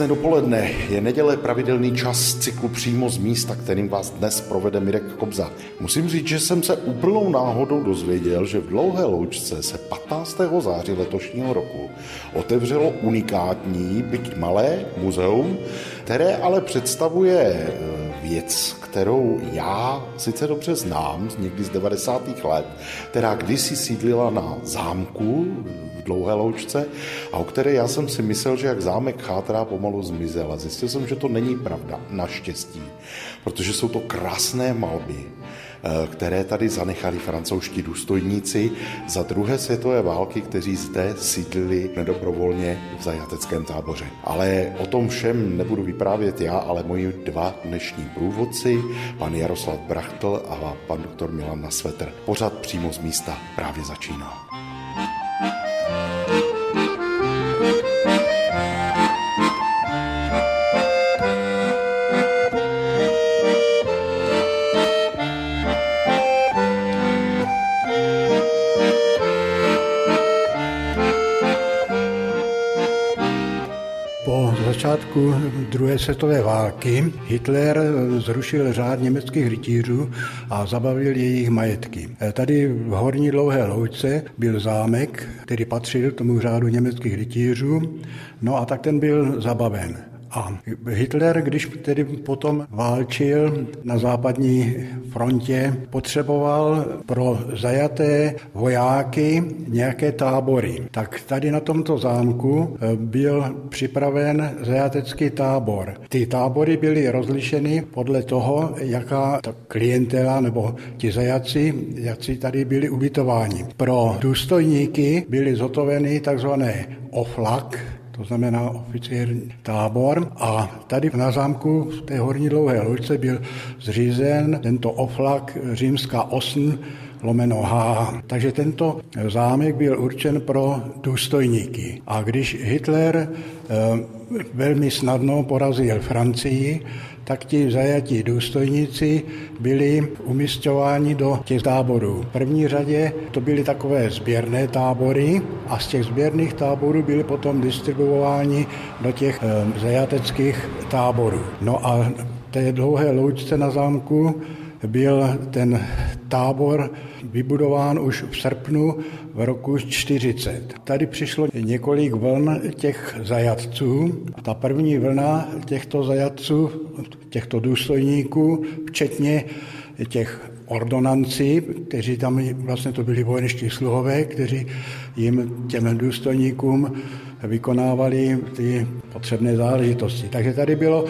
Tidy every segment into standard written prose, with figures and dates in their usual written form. Krásné dopoledne. Je neděle, pravidelný čas cyklu Přímo z místa, kterým vás dnes provede Mirek Kobza. Musím říct, že jsem se úplnou náhodou dozvěděl, že v Dlouhé Loučce se 15. září letošního roku otevřelo unikátní, byť malé muzeum, které ale představuje věc, kterou já sice dobře znám, někdy z 90. let, která kdysi sídlila na zámku v Dlouhé Loučce a o které já jsem si myslel, že jak zámek chátrá, pomalu zmizela. Zjistil jsem, že to není pravda, naštěstí, protože jsou to krásné malby, které tady zanechali francouzští důstojníci za druhé světové války, kteří zde sídlili nedobrovolně v zajateckém táboře. Ale o tom všem nebudu vyprávět já, ale moji dva dnešní průvodci, pan Jaroslav Brachtl a pan doktor Milan Nasvetr. Pořad Přímo z místa právě začíná. V začátku druhé světové války Hitler zrušil řád německých rytířů a zabavil jejich majetky. Tady v Horní Dlouhé Loučce byl zámek, který patřil tomu řádu německých rytířů, no a tak ten byl zabaven. A Hitler, když tedy potom válčil na západní frontě, potřeboval pro zajaté vojáky nějaké tábory. Tak tady na tomto zámku byl připraven zajatecký tábor. Ty tábory byly rozlišeny podle toho, jaká ta klientela nebo ti zajaci, jací tady byli ubytováni. Pro důstojníky byly zhotoveny takzvané oflak, to znamená oficírní tábor, a tady na zámku v té Horní Dlouhé Loučce byl zřízen tento oflak římská 8/H. Takže tento zámek byl určen pro důstojníky. A když Hitler velmi snadno porazil Francii, tak ti zajatí důstojníci byli umisťováni do těch táborů. V první řadě to byly takové sběrné tábory a z těch sběrných táborů byly potom distribuováni do těch zajateckých táborů. No a té Dlouhé Loučce na zámku byl ten tábor vybudován už v srpnu v roku 1940. Tady přišlo několik vln těch zajatců. Ta první vlna těchto zajatců, těchto důstojníků, včetně těch ordonanci, kteří tam vlastně to byli vojenští sluhové, kteří jim těm důstojníkům vykonávali ty potřebné záležitosti. Takže tady bylo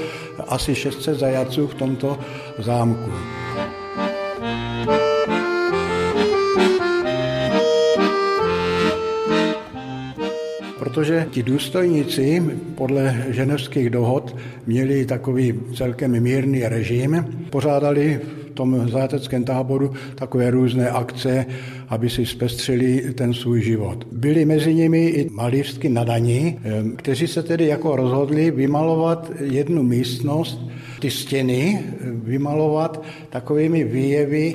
asi 600 zajatců v tomto zámku. Protože ti důstojníci podle ženevských dohod měli takový celkem mírný režim, pořádali v tom zajateckém táboru takové různé akce, aby si zpestřili ten svůj život. Byli mezi nimi i malířsky nadaní, kteří se tedy jako rozhodli vymalovat jednu místnost, ty stěny vymalovat takovými výjevy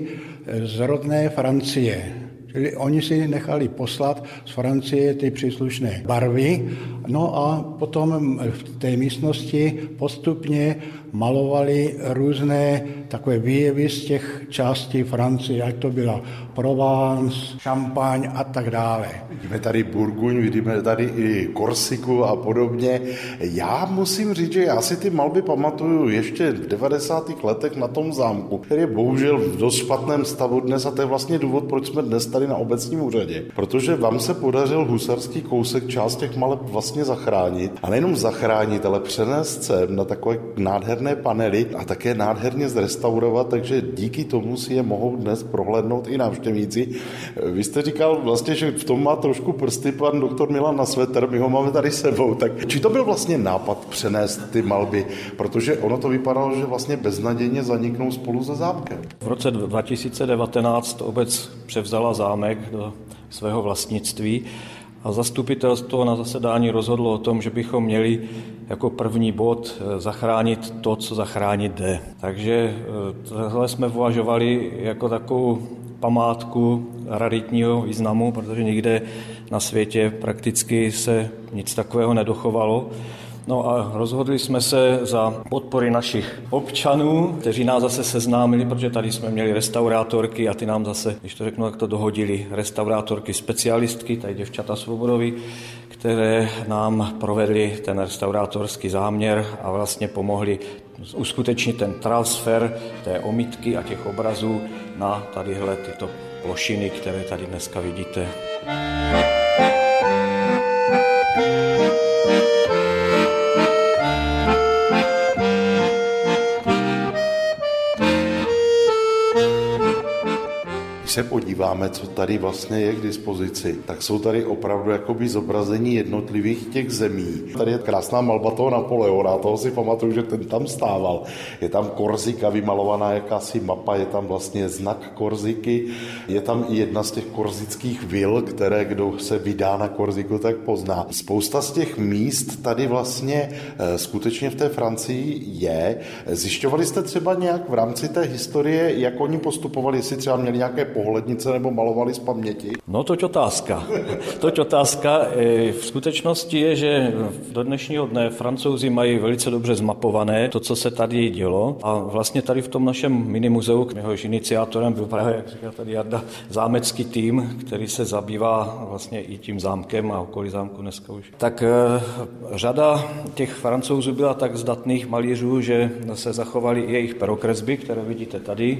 z rodné Francie. Čili oni si nechali poslat z Francie ty příslušné barvy, no a potom v té místnosti postupně malovali různé takové výjevy z těch částí Francie, ať to byla Provence, Champagne a tak dále. Vidíme tady Burguň, vidíme tady i Korsiku a podobně. Já musím říct, že já si ty malby pamatuju ještě v 90. letech na tom zámku, který je bohužel v dost špatném stavu dnes, a to je vlastně důvod, proč jsme dnes tady na obecním úřadě. Protože vám se podařil husarský kousek část těch maleb vlastně zachránit. A nejenom zachránit, ale přenést sem na takové nádherné panely a také nádherně zrestaurovat, takže díky tomu si je mohou dnes prohlédnout i návštěvníci. Vy jste říkal vlastně, že v tom má trošku prsty pan doktor Milan Nasvetr, my ho máme tady sebou. Tak či to byl vlastně nápad přenést ty malby, protože ono to vypadalo, že vlastně beznadějně zaniknou spolu se zámkem. V roce 2019 obec převzala zámek do svého vlastnictví a zastupitelstvo na zasedání rozhodlo o tom, že bychom měli jako první bod zachránit to, co zachránit jde. Takže tohle jsme považovali jako takovou památku raritního významu, protože nikde na světě prakticky se nic takového nedochovalo. No a rozhodli jsme se za podpory našich občanů, kteří nás zase seznámili, protože tady jsme měli restaurátorky a ty nám zase, když to řeknu, jak to dohodili, restaurátorky, specialistky, tady děvčata Svobodovi, které nám provedly ten restaurátorský záměr a vlastně pomohli uskutečnit ten transfer té omítky a těch obrazů na tadyhle tyto plošiny, které tady dneska vidíte. Se podíváme, co tady vlastně je k dispozici, tak jsou tady opravdu jakoby zobrazení jednotlivých těch zemí. Tady je krásná malba toho Napoleona, toho si pamatuju, že ten tam stával. Je tam Korzika vymalovaná, jakási mapa, je tam vlastně znak Korziky, je tam i jedna z těch korzických vil, které kdo se vydá na Korziku, tak pozná. Spousta z těch míst tady vlastně skutečně v té Francii je. Zjišťovali jste třeba nějak v rámci té historie, jak oni postupovali, jestli třeba měli nějaké pohlednice nebo malovali z paměti? No toť otázka. V skutečnosti je, že do dnešního dne Francouzi mají velice dobře zmapované to, co se tady dělo. A vlastně tady v tom našem minimuzeu, jehož iniciátorem byl právě, jak říká tady Jarda, zámecký tým, který se zabývá vlastně i tím zámkem a okolí zámku dneska už. Tak řada těch Francouzů byla tak zdatných malířů, že se zachovaly i jejich perokresby, které vidíte tady,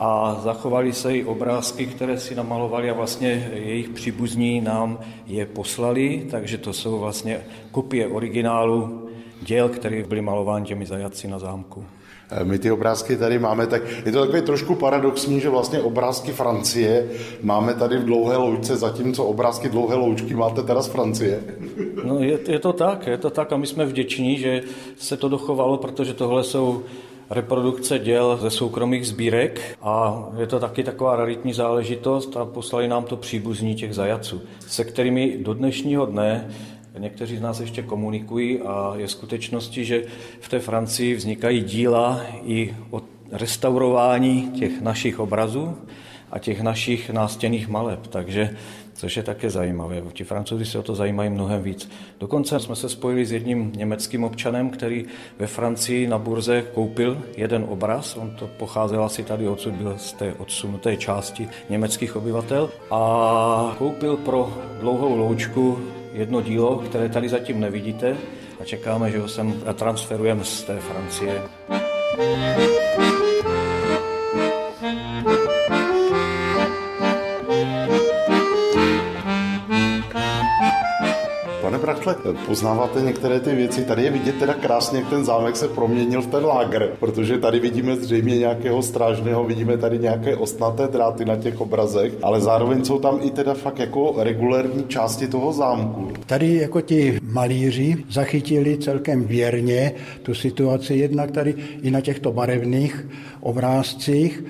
a zachovali se i obrázky, které si namalovali a vlastně jejich příbuzní nám je poslali, takže to jsou vlastně kopie originálu děl, které byly malovány těmi zajatci na zámku. My ty obrázky tady máme, tak je to takový trošku paradoxní, že vlastně obrázky Francie máme tady v Dlouhé loučce, zatímco obrázky Dlouhé loučky máte teda z Francie. No je to tak a my jsme vděční, že se to dochovalo, protože tohle jsou reprodukce děl ze soukromých sbírek a je to taky taková raritní záležitost a poslali nám to příbuzní těch zajaců, se kterými do dnešního dne někteří z nás ještě komunikují a je skutečností, že v té Francii vznikají díla i o restaurování těch našich obrazů a těch našich nástěnných maleb, takže což je také zajímavé. Ti Francouzi se o to zajímají mnohem víc. Dokonce jsme se spojili s jedním německým občanem, který ve Francii na burze koupil jeden obraz. On to pocházel asi tady odsud, byl z té odsunuté části německých obyvatel. A koupil pro Dlouhou loučku jedno dílo, které tady zatím nevidíte. A čekáme, že ho sem transferujeme z té Francie. Poznáváte některé ty věci, tady je vidět teda krásně, jak ten zámek se proměnil v ten lágr, protože tady vidíme zřejmě nějakého strážného, vidíme tady nějaké ostnaté dráty na těch obrazech, ale zároveň jsou tam i teda fakt jako regulérní části toho zámku. Tady jako ti malíři zachytili celkem věrně tu situaci, jednak tady i na těchto barevných obrázcích,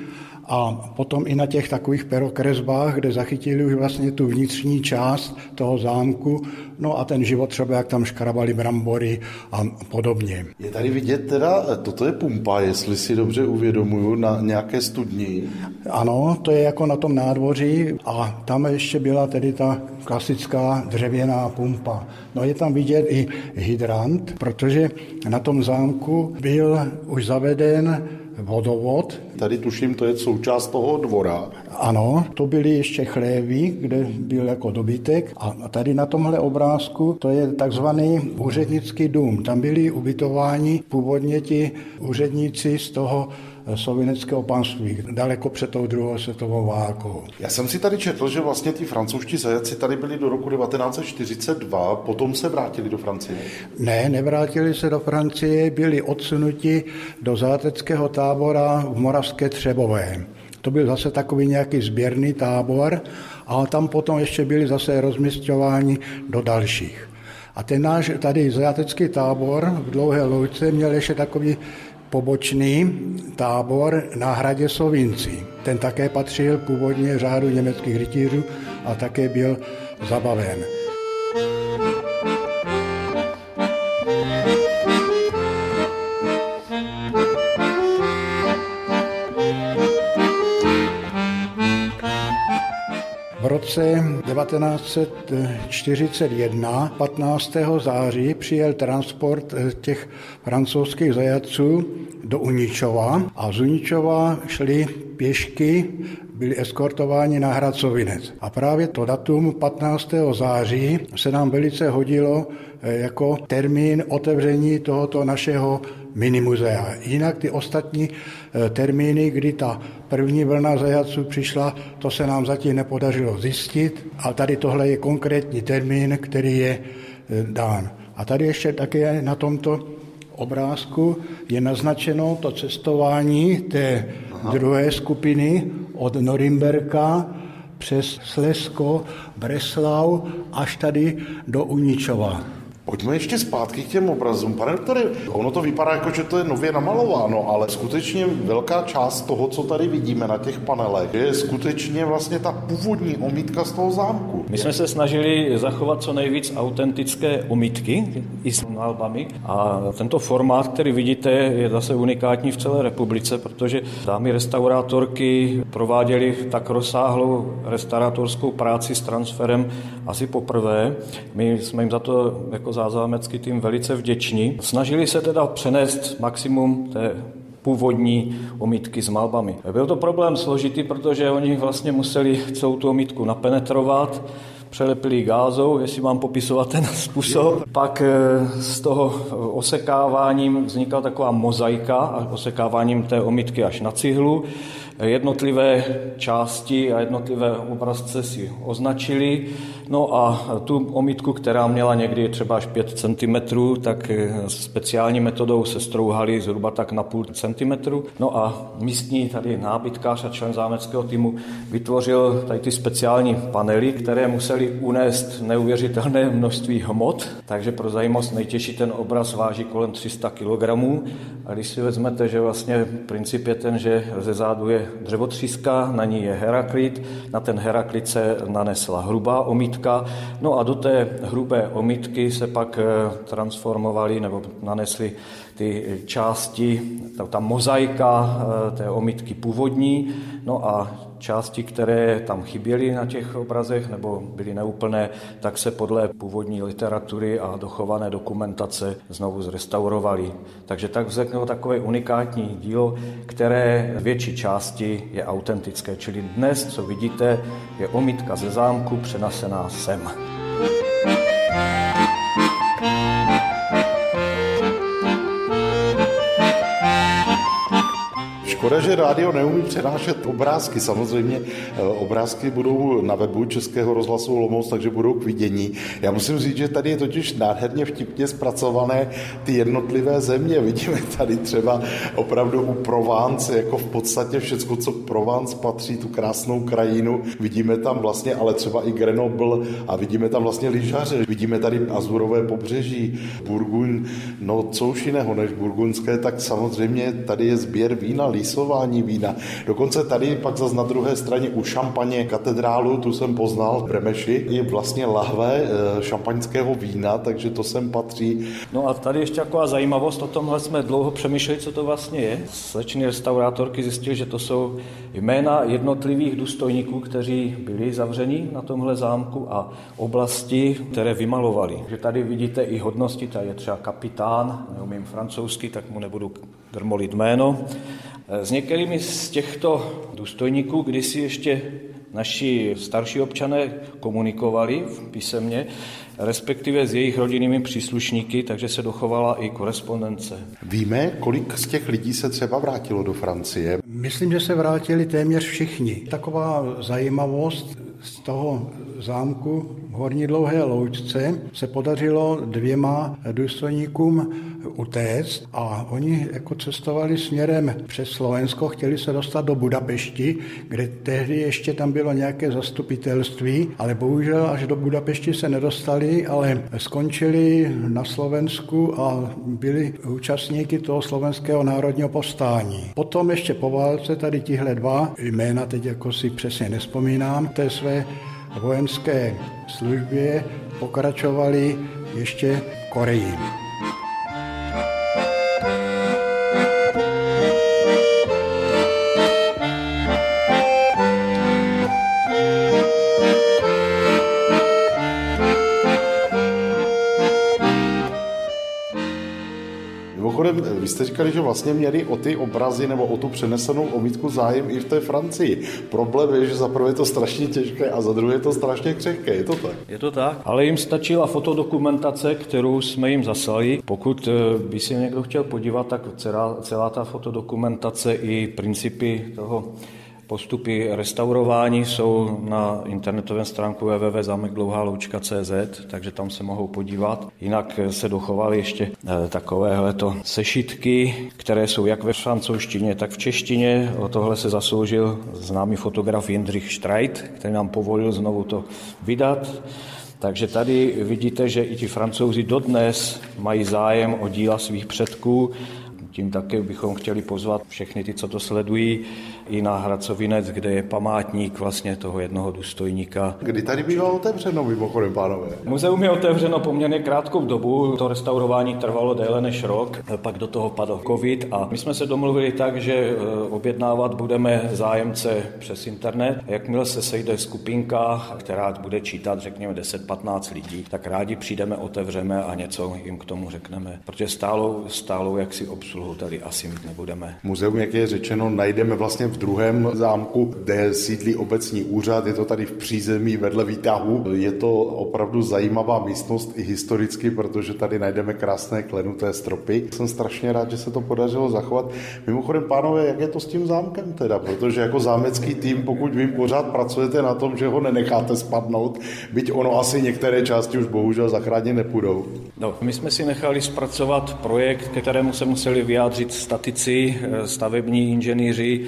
a potom i na těch takových perokresbách, kde zachytili už vlastně tu vnitřní část toho zámku, no a ten život třeba, jak tam škrabali brambory a podobně. Je tady vidět teda, toto je pumpa, jestli si dobře uvědomuju, na nějaké studni. Ano, to je jako na tom nádvoří a tam ještě byla tedy ta klasická dřevěná pumpa. No je tam vidět i hydrant, protože na tom zámku byl už zaveden vodovod. Tady tuším, to je součást toho dvora. Ano, to byly ještě chlévy, kde byl jako dobytek. A tady na tomhle obrázku to je takzvaný úřednický dům. Tam byli ubytováni původně ti úředníci z toho sovětského panství, daleko před tou druhou světovou válkou. Já jsem si tady četl, že vlastně ti francouzští zajatci tady byli do roku 1942, potom se vrátili do Francie. Ne, nevrátili se do Francie, byli odsunuti do záteckého tábora v Moravské Třebové. To byl zase takový nějaký sběrný tábor, ale tam potom ještě byli zase rozmisťováni do dalších. A ten náš tady zajatecký tábor v Dlouhé loučce měl ještě takový pobočný tábor na hradě Sovinci. Ten také patřil původně řádu německých rytířů a také byl zabaven. roce 1941, 15. září, přijel transport těch francouzských zajatců do Uničova a z Uničova šli pěšky, byli eskortováni na Hradcovinec. A právě to datum 15. září se nám velice hodilo jako termín otevření tohoto našeho minimuzea. Jinak ty ostatní termíny, kdy ta první vlna zajatců přišla, to se nám zatím nepodařilo zjistit. A tady tohle je konkrétní termín, který je dán. A tady ještě také na tomto obrázku je naznačeno to cestování té druhé skupiny od Norimberka přes Slezsko, Breslav až tady do Uničova. Pojďme ještě zpátky k těm obrazům. Pane doktore, ono to vypadá jako, že to je nově namalováno, ale skutečně velká část toho, co tady vidíme na těch panelech, je skutečně vlastně ta původní omítka z toho zámku. My jsme se snažili zachovat co nejvíc autentické omítky i s malbami a tento formát, který vidíte, je zase unikátní v celé republice, protože dámy restaurátorky prováděly tak rozsáhlou restaurátorskou práci s transferem asi poprvé. My jsme jim za to jako zázamecký tým velice vděční. Snažili se teda přenést maximum té původní omítky s malbami. Byl to problém složitý, protože oni vlastně museli celou tu omítku napenetrovat, přelepili ji gázou, jestli mám popisovat ten způsob. Pak z toho osekáváním vznikla taková mozaika a osekáváním té omítky až na cihlu. Jednotlivé části a jednotlivé obrazce si označili. No a tu omítku, která měla někdy třeba až 5 cm, tak speciální metodou se strouhali zhruba tak na půl centimetru. No a místní tady nábytkář a člen zámeckého týmu vytvořil tady ty speciální panely, které museli unést neuvěřitelné množství hmot. Takže pro zajímavost nejtěžší ten obraz váží kolem 300 kg. A když si vezmete, že vlastně princip je ten, že ze zádu je dřevotříska, na ní je heraklit, na ten heraklit se nanesla hrubá omítka, no a do té hrubé omítky se pak transformovaly nebo nanesly ty části, ta mozaika té omítky původní, no a části, které tam chyběly na těch obrazech nebo byly neúplné, tak se podle původní literatury a dochované dokumentace znovu zrestaurovaly. Takže tak vzniklo takové unikátní dílo, které větší části je autentické. Čili dnes, co vidíte, je omítka ze zámku přenesená sem. Škoda, že rádio neumí přenášet obrázky. Samozřejmě obrázky budou na webu Českého rozhlasu Olomouc, takže budou k vidění. Já musím říct, že tady je totiž nádherně vtipně zpracované ty jednotlivé země. Vidíme tady třeba opravdu u Provence, jako v podstatě všecko, co Provence patří, tu krásnou krajinu. Vidíme tam vlastně, ale třeba i Grenoble a vidíme tam vlastně lyžaře. Vidíme tady Azurové pobřeží, Burgund, no co už jiného než burgundské, tak samozřejmě tady je sběr vína, lisování vína. Dokonce tady pak zase na druhé straně u šampaně katedrálu, tu jsem poznal v Bremeši, je vlastně lahve šampaňského vína, takže to sem patří. No a tady ještě taková zajímavost, o tomhle jsme dlouho přemýšleli, co to vlastně je. Slečny restaurátorky zjistili, že to jsou jména jednotlivých důstojníků, kteří byli zavřeni na tomhle zámku a oblasti, které vymalovali. Že tady vidíte i hodnosti, tady je třeba kapitán, neumím francouzsky, tak mu nebudu drmolit jméno. S některými z těchto důstojníků kdysi ještě naši starší občané komunikovali písemně, respektive s jejich rodinnými příslušníky, takže se dochovala i korespondence. Víme, kolik z těch lidí se třeba vrátilo do Francie? Myslím, že se vrátili téměř všichni. Taková zajímavost z toho zámku v Horní Dlouhé Loučce se podařilo 2 důstojníkům utéct a oni jako cestovali směrem přes Slovensko, chtěli se dostat do Budapešti, kde tehdy ještě tam bylo nějaké zastupitelství, ale bohužel až do Budapešti se nedostali, ale skončili na Slovensku a byli účastníky toho slovenského národního povstání. Potom ještě po válce tady tihle 2, jména teď jako si přesně nespomínám, té své vojenské službě pokračovali ještě v Koreji. mimochodem, vy jste říkali, že vlastně měli o ty obrazy nebo o tu přenesenou omítku zájem i v té Francii. Problém je, že za prvé je to strašně těžké a za druhé je to strašně křehké. Je to tak? Je to tak, ale jim stačila fotodokumentace, kterou jsme jim zaslali. Pokud by si někdo chtěl podívat, tak celá ta fotodokumentace i principy toho postupy restaurování jsou na internetovém stránku www.zamekdlouhaloučka.cz, takže tam se mohou podívat. Jinak se dochovaly ještě takovéhleto sešitky, které jsou jak ve francouzštině, tak v češtině. O tohle se zasloužil známý fotograf Jindřich Streit, který nám povolil znovu to vydat. Takže tady vidíte, že i ti Francouzi dodnes mají zájem o díla svých předků. Tím také bychom chtěli pozvat všechny ty, co to sledují, i na Hradcovinec, kde je památník vlastně toho jednoho důstojníka. Kdy tady bylo otevřeno, mimochodem, pánové? Muzeum je otevřeno poměrně krátkou dobu, to restaurování trvalo déle než rok, pak do toho padl covid a my jsme se domluvili tak, že objednávat budeme zájemce přes internet. Jakmile se sejde skupinka, která bude čítat, řekněme 10-15 lidí, tak rádi přijdeme, otevřeme a něco jim k tomu řekneme, protože stálou jaksi obsluhu tady asi mít nebudeme. Muzeum, jak je řečeno, najdeme vlastně v druhém zámku, kde sídlí obecní úřad, je to tady v přízemí vedle výtahu. Je to opravdu zajímavá místnost i historicky, protože tady najdeme krásné klenuté stropy. Jsem strašně rád, že se to podařilo zachovat. Mimochodem, pánové, jak je to s tím zámkem teda? Protože jako zámecký tým, pokud vím, pořád pracujete na tom, že ho nenecháte spadnout, byť ono asi některé části už bohužel zachránit nepůjdou. No, my jsme si nechali zpracovat projekt, kterému se museli vyjádřit statici, stavební inženýři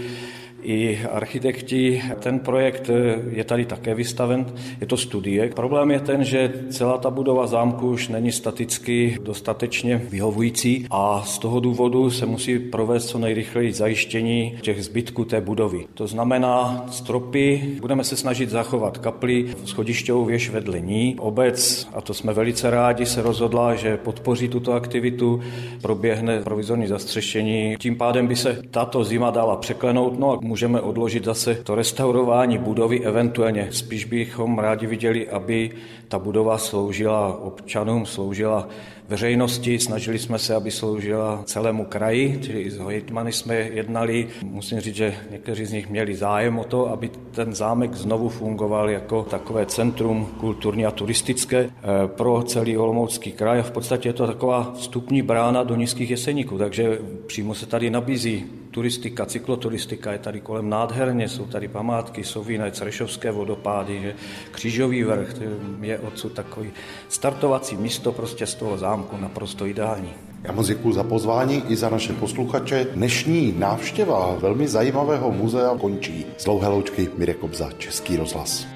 i architekti. Ten projekt je tady také vystaven, je to studie. Problém je ten, že celá ta budova zámku už není staticky dostatečně vyhovující a z toho důvodu se musí provést co nejrychleji zajištění těch zbytků té budovy. To znamená stropy, budeme se snažit zachovat kapli, schodišťovou věž vedle ní. Obec, a to jsme velice rádi, se rozhodla, že podpoří tuto aktivitu, proběhne provizorní zastřešení. Tím pádem by se tato zima dala překlenout, no a můžeme odložit zase to restaurování budovy eventuálně. Spíš bychom rádi viděli, aby ta budova sloužila občanům, sloužila veřejnosti. Snažili jsme se, aby sloužila celému kraji, tedy i s hejtmany jsme jednali. Musím říct, že někteří z nich měli zájem o to, aby ten zámek znovu fungoval jako takové centrum kulturní a turistické pro celý Olomoucký kraj. A v podstatě je to taková vstupní brána do Nízkých Jeseníků, takže přímo se tady nabízí turistika, cykloturistika, je tady kolem nádherně, jsou tady památky, Sovinec, Rešovské vodopády, že? Křížový vrch, je odsud takový startovací místo prostě z toho zámku, naprosto ideální. Já moc děkuji za pozvání i za naše posluchače. Dnešní návštěva velmi zajímavého muzea končí. Z Dlouhé loučky Mirek Kobza, Český rozhlas.